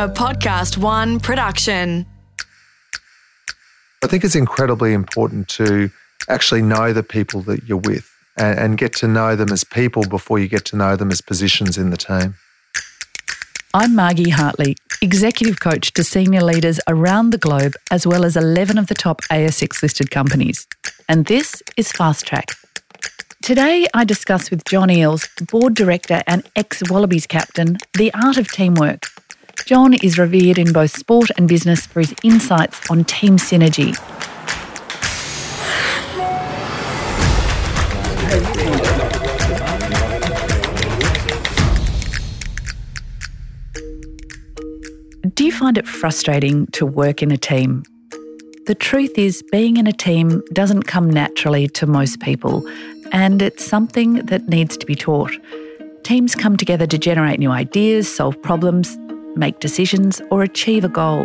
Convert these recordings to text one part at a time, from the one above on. A Podcast One production. I think it's incredibly important to actually know the people that you're with and get to know them as people before you get to know them as positions in the team. I'm Margie Hartley, executive coach to senior leaders around the globe, as well as 11 of the top ASX listed companies. And this is Fast Track. Today I discuss with John Eales, board director and ex-Wallabies captain, the art of teamwork. John is revered in both sport and business for his insights on team synergy. Do you find it frustrating to work in a team? The truth is, being in a team doesn't come naturally to most people, and it's something that needs to be taught. Teams come together to generate new ideas, solve problems, make decisions, or achieve a goal.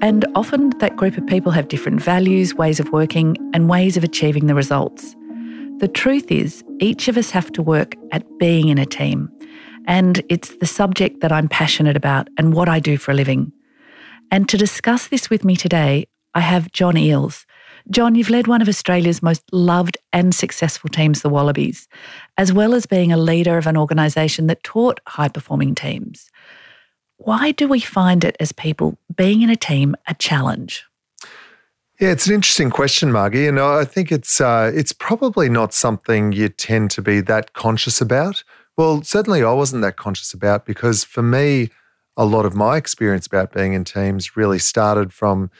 And often that group of people have different values, ways of working, and ways of achieving the results. The truth is, each of us have to work at being in a team. And it's the subject that I'm passionate about and what I do for a living. And to discuss this with me today, I have John Eales. John, you've led one of Australia's most loved and successful teams, the Wallabies, as well as being a leader of an organisation that taught high-performing teams. Why do we find it as people, being in a team, a challenge? Yeah, it's an interesting question, Margie. And I think it's probably not something you tend to be that conscious about. Well, certainly I wasn't that conscious about, because for me, a lot of my experience about being in teams really started from,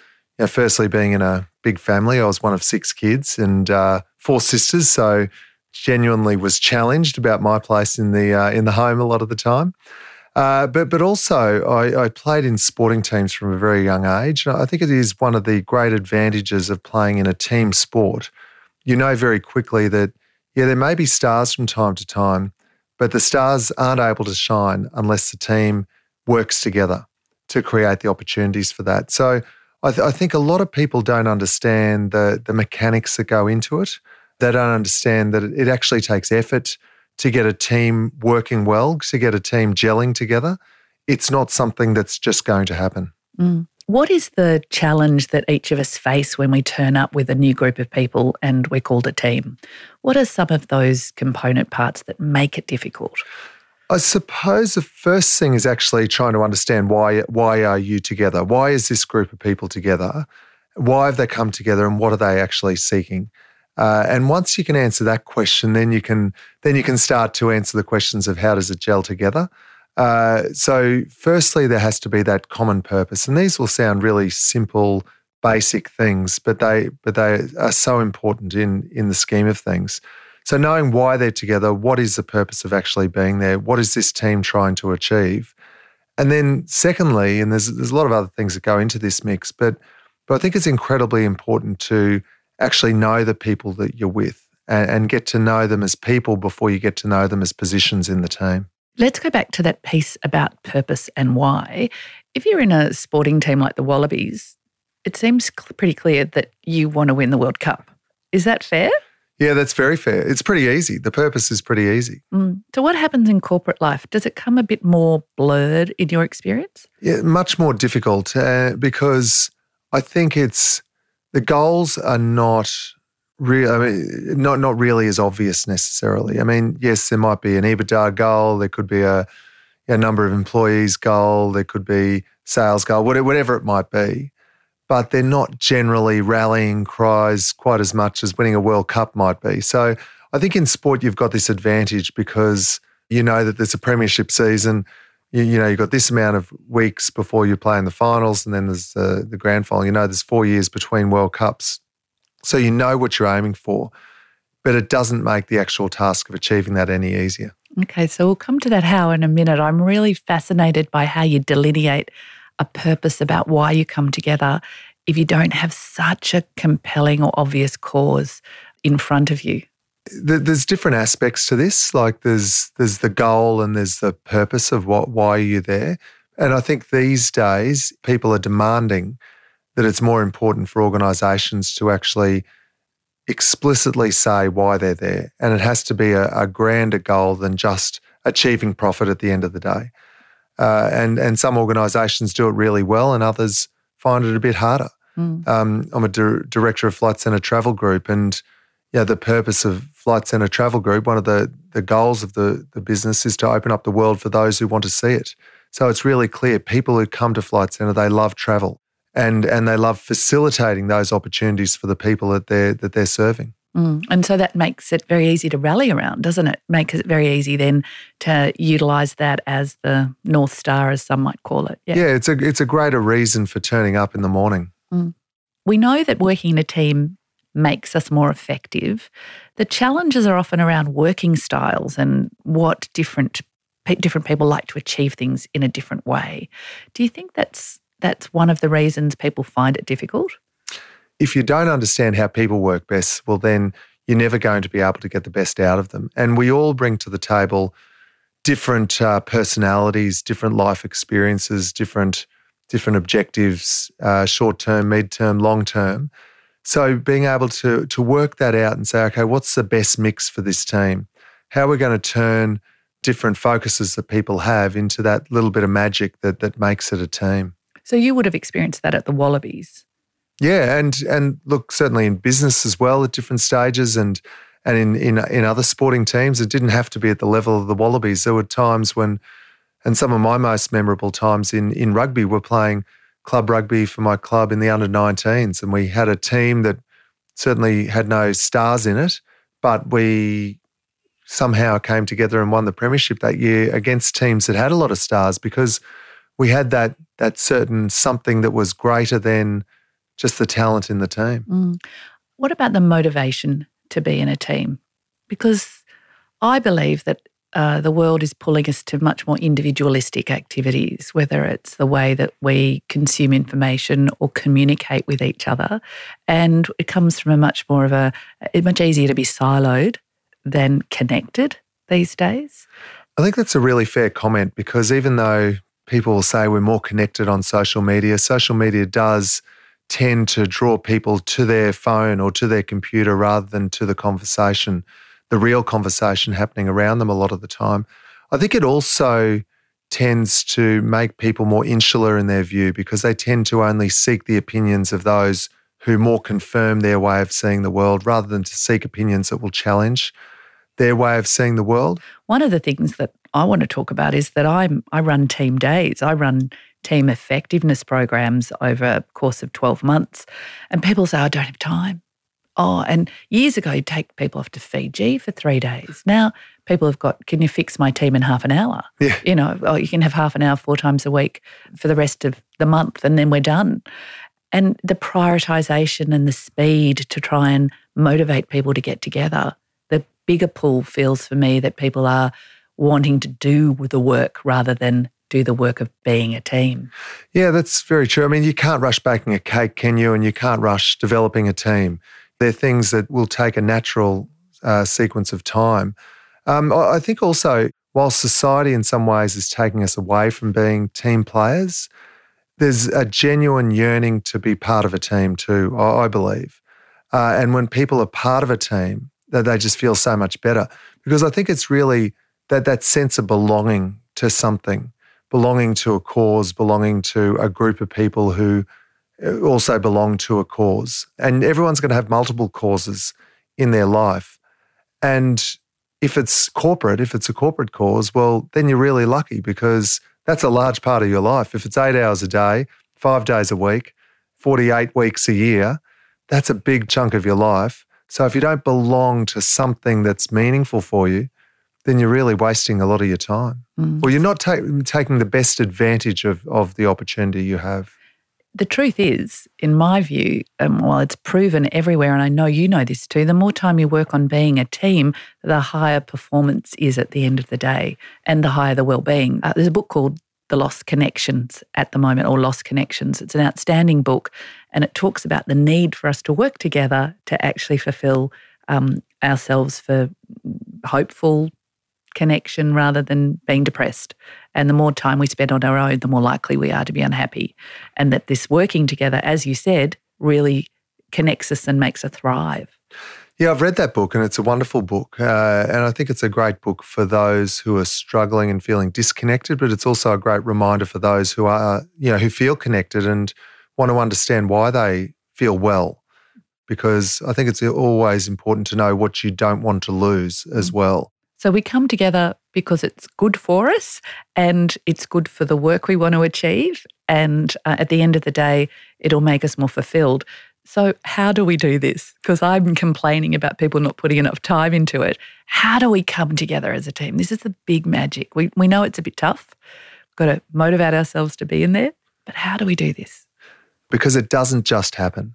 firstly being in a big family. I was one of 6 kids and 4 sisters, so genuinely was challenged about my place in the home a lot of the time. But also I played in sporting teams from a very young age. And I think it is one of the great advantages of playing in a team sport. You know very quickly that, there may be stars from time to time, but the stars aren't able to shine unless the team works together to create the opportunities for that. So I think a lot of people don't understand the mechanics that go into it. They don't understand that it actually takes effort to get a team working well, to get a team gelling together. It's not something that's just going to happen. Mm. What is the challenge that each of us face when we turn up with a new group of people and we're called a team? What are some of those component parts that make it difficult? I suppose the first thing is actually trying to understand why are you together? Why is this group of people together? Why have they come together, and what are they actually seeking? And once you can answer that question, then you can start to answer the questions of how does it gel together. So firstly, there has to be that common purpose, and these will sound really simple, basic things, but they are so important in the scheme of things. So knowing why they're together, what is the purpose of actually being there? What is this team trying to achieve? And then secondly, and there's a lot of other things that go into this mix, but I think it's incredibly important to actually know the people that you're with and get to know them as people before you get to know them as positions in the team. Let's go back to that piece about purpose and why. If you're in a sporting team like the Wallabies, it seems pretty clear that you want to win the World Cup. Is that fair? Yeah, that's very fair. It's pretty easy. The purpose is pretty easy. Mm. So what happens in corporate life? Does it come a bit more blurred in your experience? Yeah, much more difficult because I think the goals are not really, not really as obvious necessarily. Yes, there might be an EBITDA goal, there could be a number of employees goal, there could be sales goal, whatever it might be, but they're not generally rallying cries quite as much as winning a World Cup might be. So I think in sport you've got this advantage because you know that there's a premiership season. You've got this amount of weeks before you play in the finals, and then there's the grand final. There's 4 years between World Cups. So you know what you're aiming for, but it doesn't make the actual task of achieving that any easier. Okay, so we'll come to that how in a minute. I'm really fascinated by how you delineate a purpose about why you come together if you don't have such a compelling or obvious cause in front of you. There's different aspects to this. Like there's the goal and there's the purpose of why are you there. And I think these days people are demanding that it's more important for organisations to actually explicitly say why they're there. And it has to be a grander goal than just achieving profit at the end of the day. And some organisations do it really well and others find it a bit harder. I'm a director of Flight Centre Travel Group, and the purpose of Flight Centre Travel Group, one of the goals of the business is to open up the world for those who want to see it. So it's really clear, people who come to Flight Centre, they love travel and they love facilitating those opportunities for the people that they're serving. And so that makes it very easy to rally around, doesn't it? Makes it very easy then to utilise that as the North Star, as some might call it. Yeah, it's a greater reason for turning up in the morning. We know that working in a team makes us more effective. The challenges are often around working styles and what different people like to achieve things in a different way. Do you think that's one of the reasons people find it difficult? If you don't understand how people work best, well, then you're never going to be able to get the best out of them. And we all bring to the table different personalities, different life experiences, different objectives, short-term, mid-term, long-term. So being able to work that out and say, okay, what's the best mix for this team? How are we going to turn different focuses that people have into that little bit of magic that makes it a team? So you would have experienced that at the Wallabies. Yeah, and look, certainly in business as well at different stages and in other sporting teams. It didn't have to be at the level of the Wallabies. There were times when, and some of my most memorable times in rugby were playing club rugby for my club in the under-19s, and we had a team that certainly had no stars in it, but we somehow came together and won the premiership that year against teams that had a lot of stars because we had that certain something that was greater than just the talent in the team. What about the motivation to be in a team? Because I believe that the world is pulling us to much more individualistic activities, whether it's the way that we consume information or communicate with each other. And it comes from it's much easier to be siloed than connected these days. I think that's a really fair comment, because even though people will say we're more connected on social media does tend to draw people to their phone or to their computer rather than to the conversation, the real conversation happening around them a lot of the time. I think it also tends to make people more insular in their view, because they tend to only seek the opinions of those who more confirm their way of seeing the world rather than to seek opinions that will challenge their way of seeing the world. One of the things that I want to talk about is that I run team days. I run team effectiveness programs over a course of 12 months. And people say, I don't have time. Oh, and years ago, you'd take people off to Fiji for 3 days. Now people have got, can you fix my team in half an hour? Yeah. You know, oh, you can have half an hour 4 times a week for the rest of the month and then we're done. And the prioritisation and the speed to try and motivate people to get together, the bigger pull feels for me that people are wanting to do the work rather than do the work of being a team. Yeah, that's very true. I mean, you can't rush baking a cake, can you? And you can't rush developing a team. They're things that will take a natural sequence of time. I think also, while society in some ways is taking us away from being team players, there's a genuine yearning to be part of a team too, I believe. And when people are part of a team, they just feel so much better, because I think it's really that sense of belonging to something, belonging to a cause, belonging to a group of people who also belong to a cause. And everyone's going to have multiple causes in their life. And if it's a corporate cause, well, then you're really lucky, because that's a large part of your life. If it's 8 hours a day, 5 days a week, 48 weeks a year, that's a big chunk of your life. So if you don't belong to something that's meaningful for you, then you're really wasting a lot of your time. Or you're not taking the best advantage of the opportunity you have. The truth is, in my view, while it's proven everywhere, and I know you know this too, the more time you work on being a team, the higher performance is at the end of the day and the higher the well-being. There's a book called The Lost Connections at the moment, or Lost Connections. It's an outstanding book, and it talks about the need for us to work together to actually fulfill ourselves for hopeful connection rather than being depressed. And the more time we spend on our own, the more likely we are to be unhappy. And that this working together, as you said, really connects us and makes us thrive. Yeah, I've read that book and it's a wonderful book. And I think it's a great book for those who are struggling and feeling disconnected, but it's also a great reminder for those who are, you know, who feel connected and want to understand why they feel well. Because I think it's always important to know what you don't want to lose as well. So we come together because it's good for us and it's good for the work we want to achieve. And at the end of the day, it'll make us more fulfilled. So how do we do this? Because I'm complaining about people not putting enough time into it. How do we come together as a team? This is the big magic. We know it's a bit tough. We've got to motivate ourselves to be in there. But how do we do this? Because it doesn't just happen.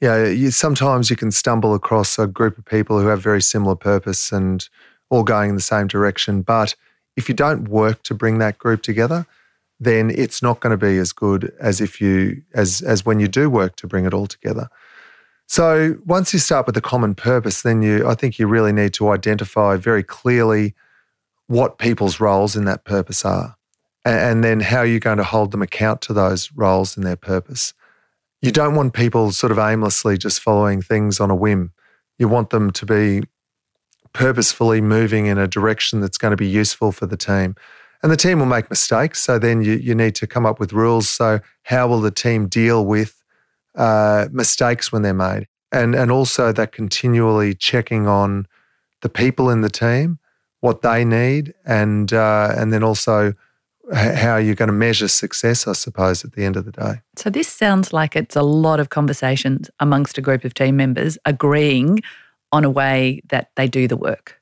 Yeah, sometimes you can stumble across a group of people who have very similar purpose and all going in the same direction. But if you don't work to bring that group together, then it's not going to be as good as if you as when you do work to bring it all together. So once you start with a common purpose, then I think you really need to identify very clearly what people's roles in that purpose are, and then how you're going to hold them account to those roles and their purpose. You don't want people sort of aimlessly just following things on a whim. You want them to be purposefully moving in a direction that's going to be useful for the team. And the team will make mistakes, so then you need to come up with rules. So how will the team deal with mistakes when they're made? And also that continually checking on the people in the team, what they need, and then also how you're going to measure success, I suppose, at the end of the day. So this sounds like it's a lot of conversations amongst a group of team members agreeing on a way that they do the work.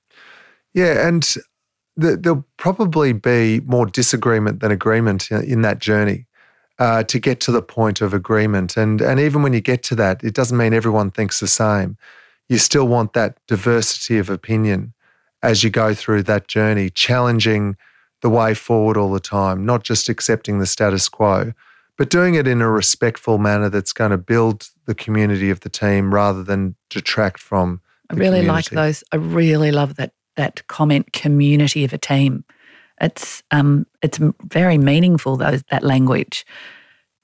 Yeah, and there'll probably be more disagreement than agreement in that journey to get to the point of agreement. And even when you get to that, it doesn't mean everyone thinks the same. You still want that diversity of opinion as you go through that journey, challenging the way forward all the time, not just accepting the status quo, but doing it in a respectful manner that's going to build the community of the team rather than detract from the community. I really love that comment, community of a team. It's very meaningful, that language.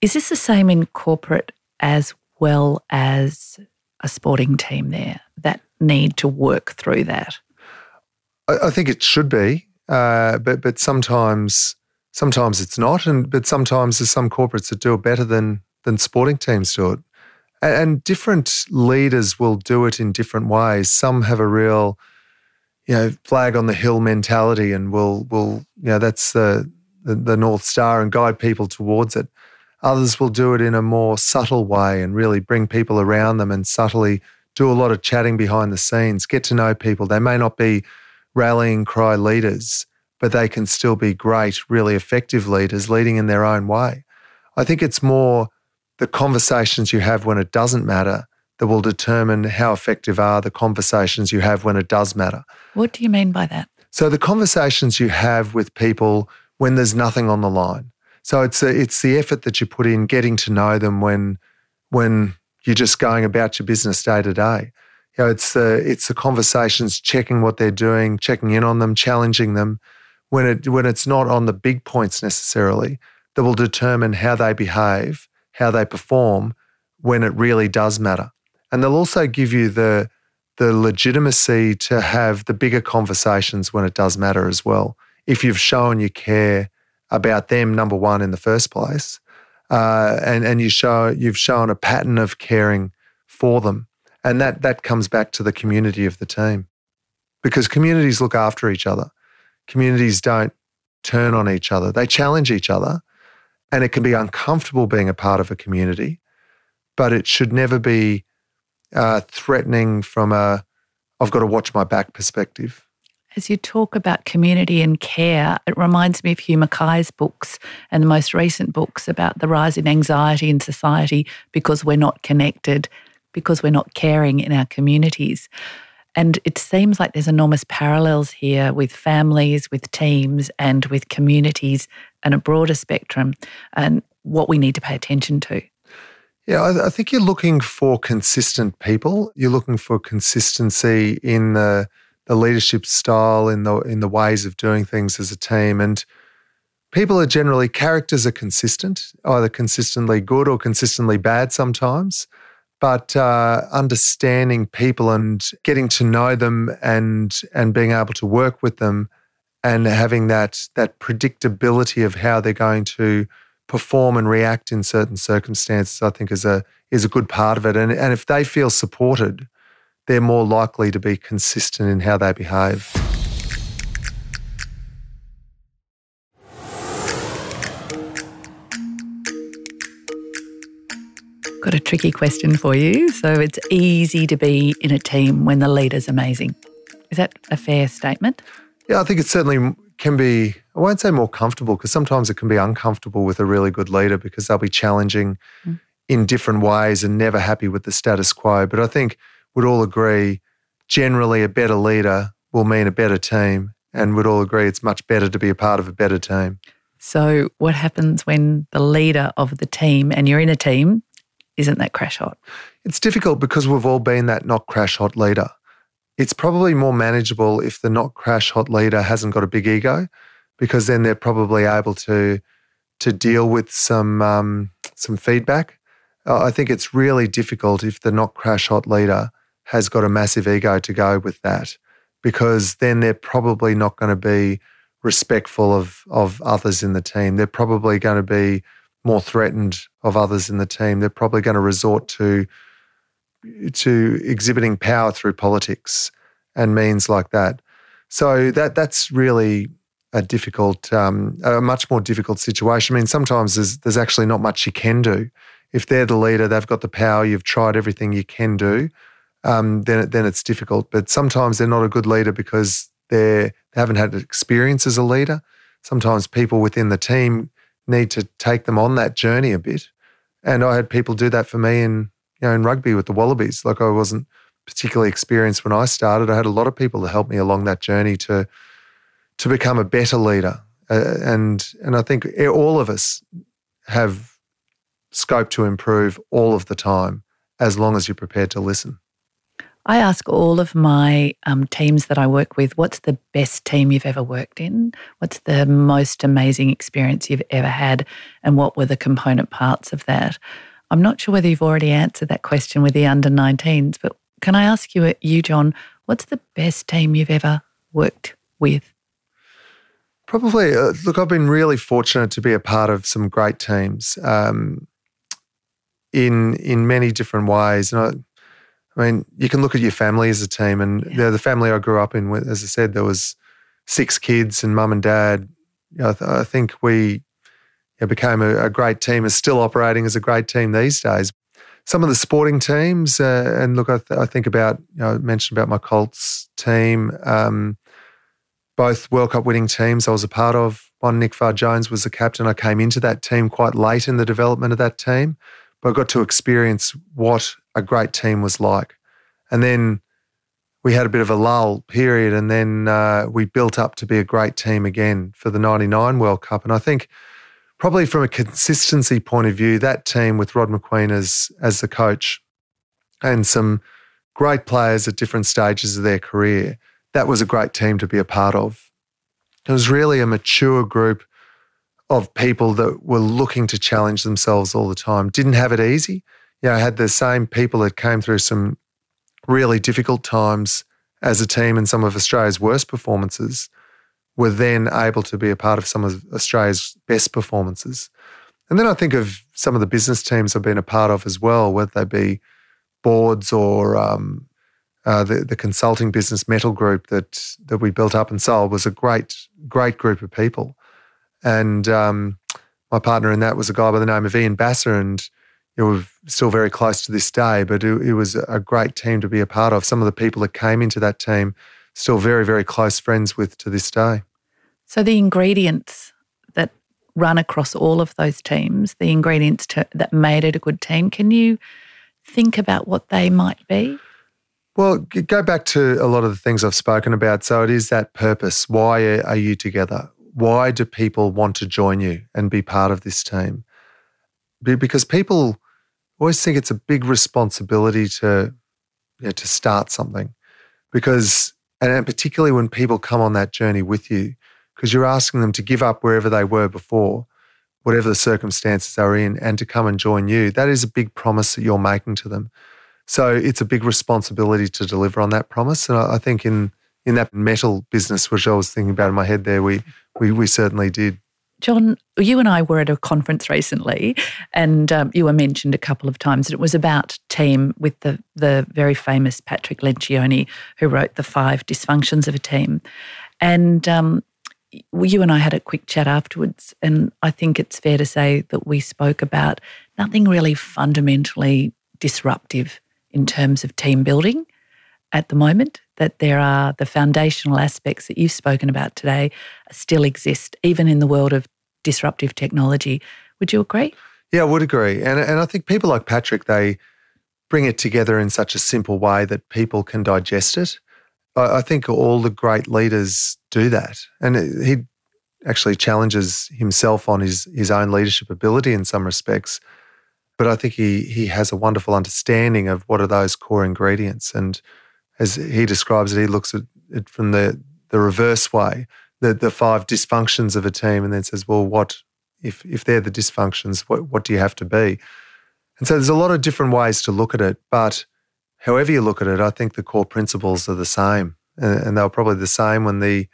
Is this the same in corporate as well as a sporting team there, that need to work through that? I think it should be, but sometimes it's not, but sometimes there's some corporates that do it better than sporting teams do it. And different leaders will do it in different ways. Some have a real flag on the hill mentality, and will that's the North Star and guide people towards it. Others will do it in a more subtle way and really bring people around them and subtly do a lot of chatting behind the scenes, get to know people. They may not be rallying cry leaders, but they can still be great, really effective leaders leading in their own way. I think it's more the conversations you have when it doesn't matter that will determine how effective are the conversations you have when it does matter. What do you mean by that? So the conversations you have with people when there's nothing on the line. So it's the effort that you put in getting to know them when you're just going about your business day to day. You know, it's the conversations, checking what they're doing, checking in on them, challenging them when it's not on the big points necessarily that will determine how they behave, how they perform when it really does matter. And they'll also give you the legitimacy to have the bigger conversations when it does matter as well, if you've shown you care about them, number one, in the first place, and you've shown a pattern of caring for them. And that comes back to the community of the team, because communities look after each other. Communities don't turn on each other. They challenge each other, and it can be uncomfortable being a part of a community, but it should never be threatening from a I've got to watch my back perspective. As you talk about community and care, it reminds me of Hugh Mackay's books and the most recent books about the rise in anxiety in society because we're not connected, because we're not caring in our communities. And it seems like there's enormous parallels here with families, with teams, and with communities and a broader spectrum and what we need to pay attention to. Yeah, I think you're looking for consistent people. You're looking for consistency in the leadership style, in the ways of doing things as a team. And people are characters are consistent, either consistently good or consistently bad sometimes. But understanding people and getting to know them and being able to work with them and having that predictability of how they're going to perform and react in certain circumstances, I think is a good part of it. And if they feel supported, they're more likely to be consistent in how they behave. Got a tricky question for you. So it's easy to be in a team when the leader's amazing. Is that a fair statement? Yeah, I think it certainly can be, I won't say more comfortable, because sometimes it can be uncomfortable with a really good leader because they'll be challenging in different ways and never happy with the status quo. But I think we'd all agree generally a better leader will mean a better team, and we'd all agree it's much better to be a part of a better team. So what happens when the leader of the team, and you're in a team, isn't that crash hot? It's difficult because we've all been that not crash hot leader. It's probably more manageable if the not crash hot leader hasn't got a big ego, because then they're probably able to deal with some feedback. I think it's really difficult if the not crash hot leader has got a massive ego to go with that, because then they're probably not going to be respectful of others in the team. They're probably going to be more threatened of others in the team. They're probably going to resort to exhibiting power through politics and means like that. So that's really a difficult, a much more difficult situation. I mean, sometimes there's actually not much you can do. If they're the leader, they've got the power, you've tried everything you can do, then it's difficult. But sometimes they're not a good leader because they haven't had experience as a leader. Sometimes people within the team need to take them on that journey a bit. And I had people do that for me in rugby with the Wallabies. Like, I wasn't particularly experienced when I started. I had a lot of people to help me along that journey to become a better leader. And I think all of us have scope to improve all of the time, as long as you're prepared to listen. I ask all of my teams that I work with, what's the best team you've ever worked in? What's the most amazing experience you've ever had? And what were the component parts of that? I'm not sure whether you've already answered that question with the under-19s, but can I ask you, John, what's the best team you've ever worked with? Probably, look, I've been really fortunate to be a part of some great teams in many different ways. And I mean, you can look at your family as a team, and the family I grew up in, as I said, there was 6 kids and mum and dad. You know, I think we became a great team, is still operating as a great team these days. Some of the sporting teams, and look, I think about, I mentioned about my Colts team, both World Cup winning teams I was a part of. One, Nick Farr-Jones was the captain. I came into that team quite late in the development of that team, but I got to experience what a great team was like. And then we had a bit of a lull period, and then we built up to be a great team again for the 99 World Cup. And I think probably from a consistency point of view, that team with Rod McQueen as the coach and some great players at different stages of their career, that was a great team to be a part of. It was really a mature group of people that were looking to challenge themselves all the time. Didn't have it easy. I had the same people that came through some really difficult times as a team, and some of Australia's worst performances were then able to be a part of some of Australia's best performances. And then I think of some of the business teams I've been a part of as well, whether they be boards or the consulting business Metal Group that we built up and sold was a great, great group of people. And my partner in that was a guy by the name of Ian Basser, and we're still very close to this day, but it was a great team to be a part of. Some of the people that came into that team, still very, very close friends with to this day. So the ingredients that run across all of those teams, the ingredients that made it a good team, can you think about what they might be? Well, go back to a lot of the things I've spoken about. So it is that purpose. Why are you together? Why do people want to join you and be part of this team? Because people always think it's a big responsibility to start something, and particularly when people come on that journey with you, because you're asking them to give up wherever they were before, whatever the circumstances they're in, and to come and join you, that is a big promise that you're making to them. So it's a big responsibility to deliver on that promise. And I think in that metal business, which I was thinking about in my head there, we certainly did. John, you and I were at a conference recently, and you were mentioned a couple of times, and it was about team with the very famous Patrick Lencioni, who wrote The Five Dysfunctions of a Team. And you and I had a quick chat afterwards, and I think it's fair to say that we spoke about nothing really fundamentally disruptive in terms of team building at the moment, that there are the foundational aspects that you've spoken about today still exist, even in the world of disruptive technology. Would you agree? Yeah, I would agree. And I think people like Patrick, they bring it together in such a simple way that people can digest it. I think all the great leaders do that. And he actually challenges himself on his own leadership ability in some respects. But I think he has a wonderful understanding of what are those core ingredients. And as he describes it, he looks at it from the reverse way, the five dysfunctions of a team, and then says, well, what if they're the dysfunctions, what do you have to be? And so there's a lot of different ways to look at it, but however you look at it, I think the core principles are the same, and they were probably the same when the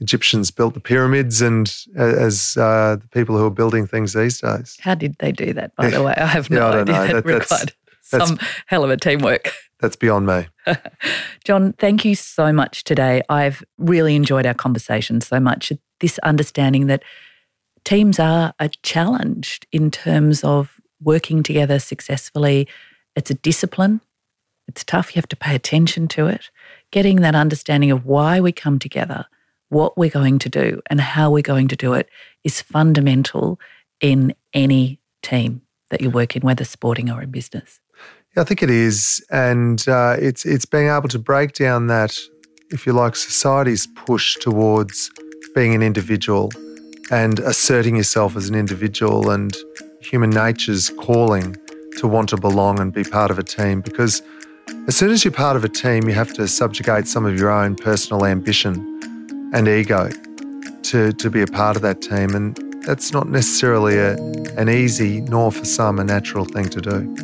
Egyptians built the pyramids and as the people who are building things these days. How did they do that, by the way? I have no idea. That required some hell of a teamwork. That's beyond me. John, thank you so much today. I've really enjoyed our conversation so much. This understanding that teams are a challenge in terms of working together successfully. It's a discipline. It's tough. You have to pay attention to it. Getting that understanding of why we come together, what we're going to do and how we're going to do it is fundamental in any team that you work in, whether sporting or in business. I think it is, and it's being able to break down that, if you like, society's push towards being an individual and asserting yourself as an individual, and human nature's calling to want to belong and be part of a team, because as soon as you're part of a team, you have to subjugate some of your own personal ambition and ego to be a part of that team, and that's not necessarily an easy, nor for some a natural thing to do.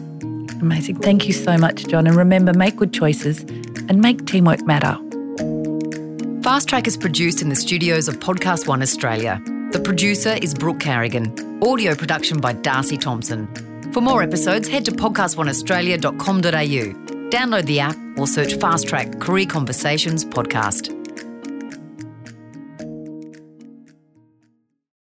Amazing. Thank you so much, John. And remember, make good choices and make teamwork matter. Fast Track is produced in the studios of Podcast One Australia. The producer is Brooke Carrigan. Audio production by Darcy Thompson. For more episodes, head to podcastoneaustralia.com.au. Download the app or search Fast Track Career Conversations Podcast.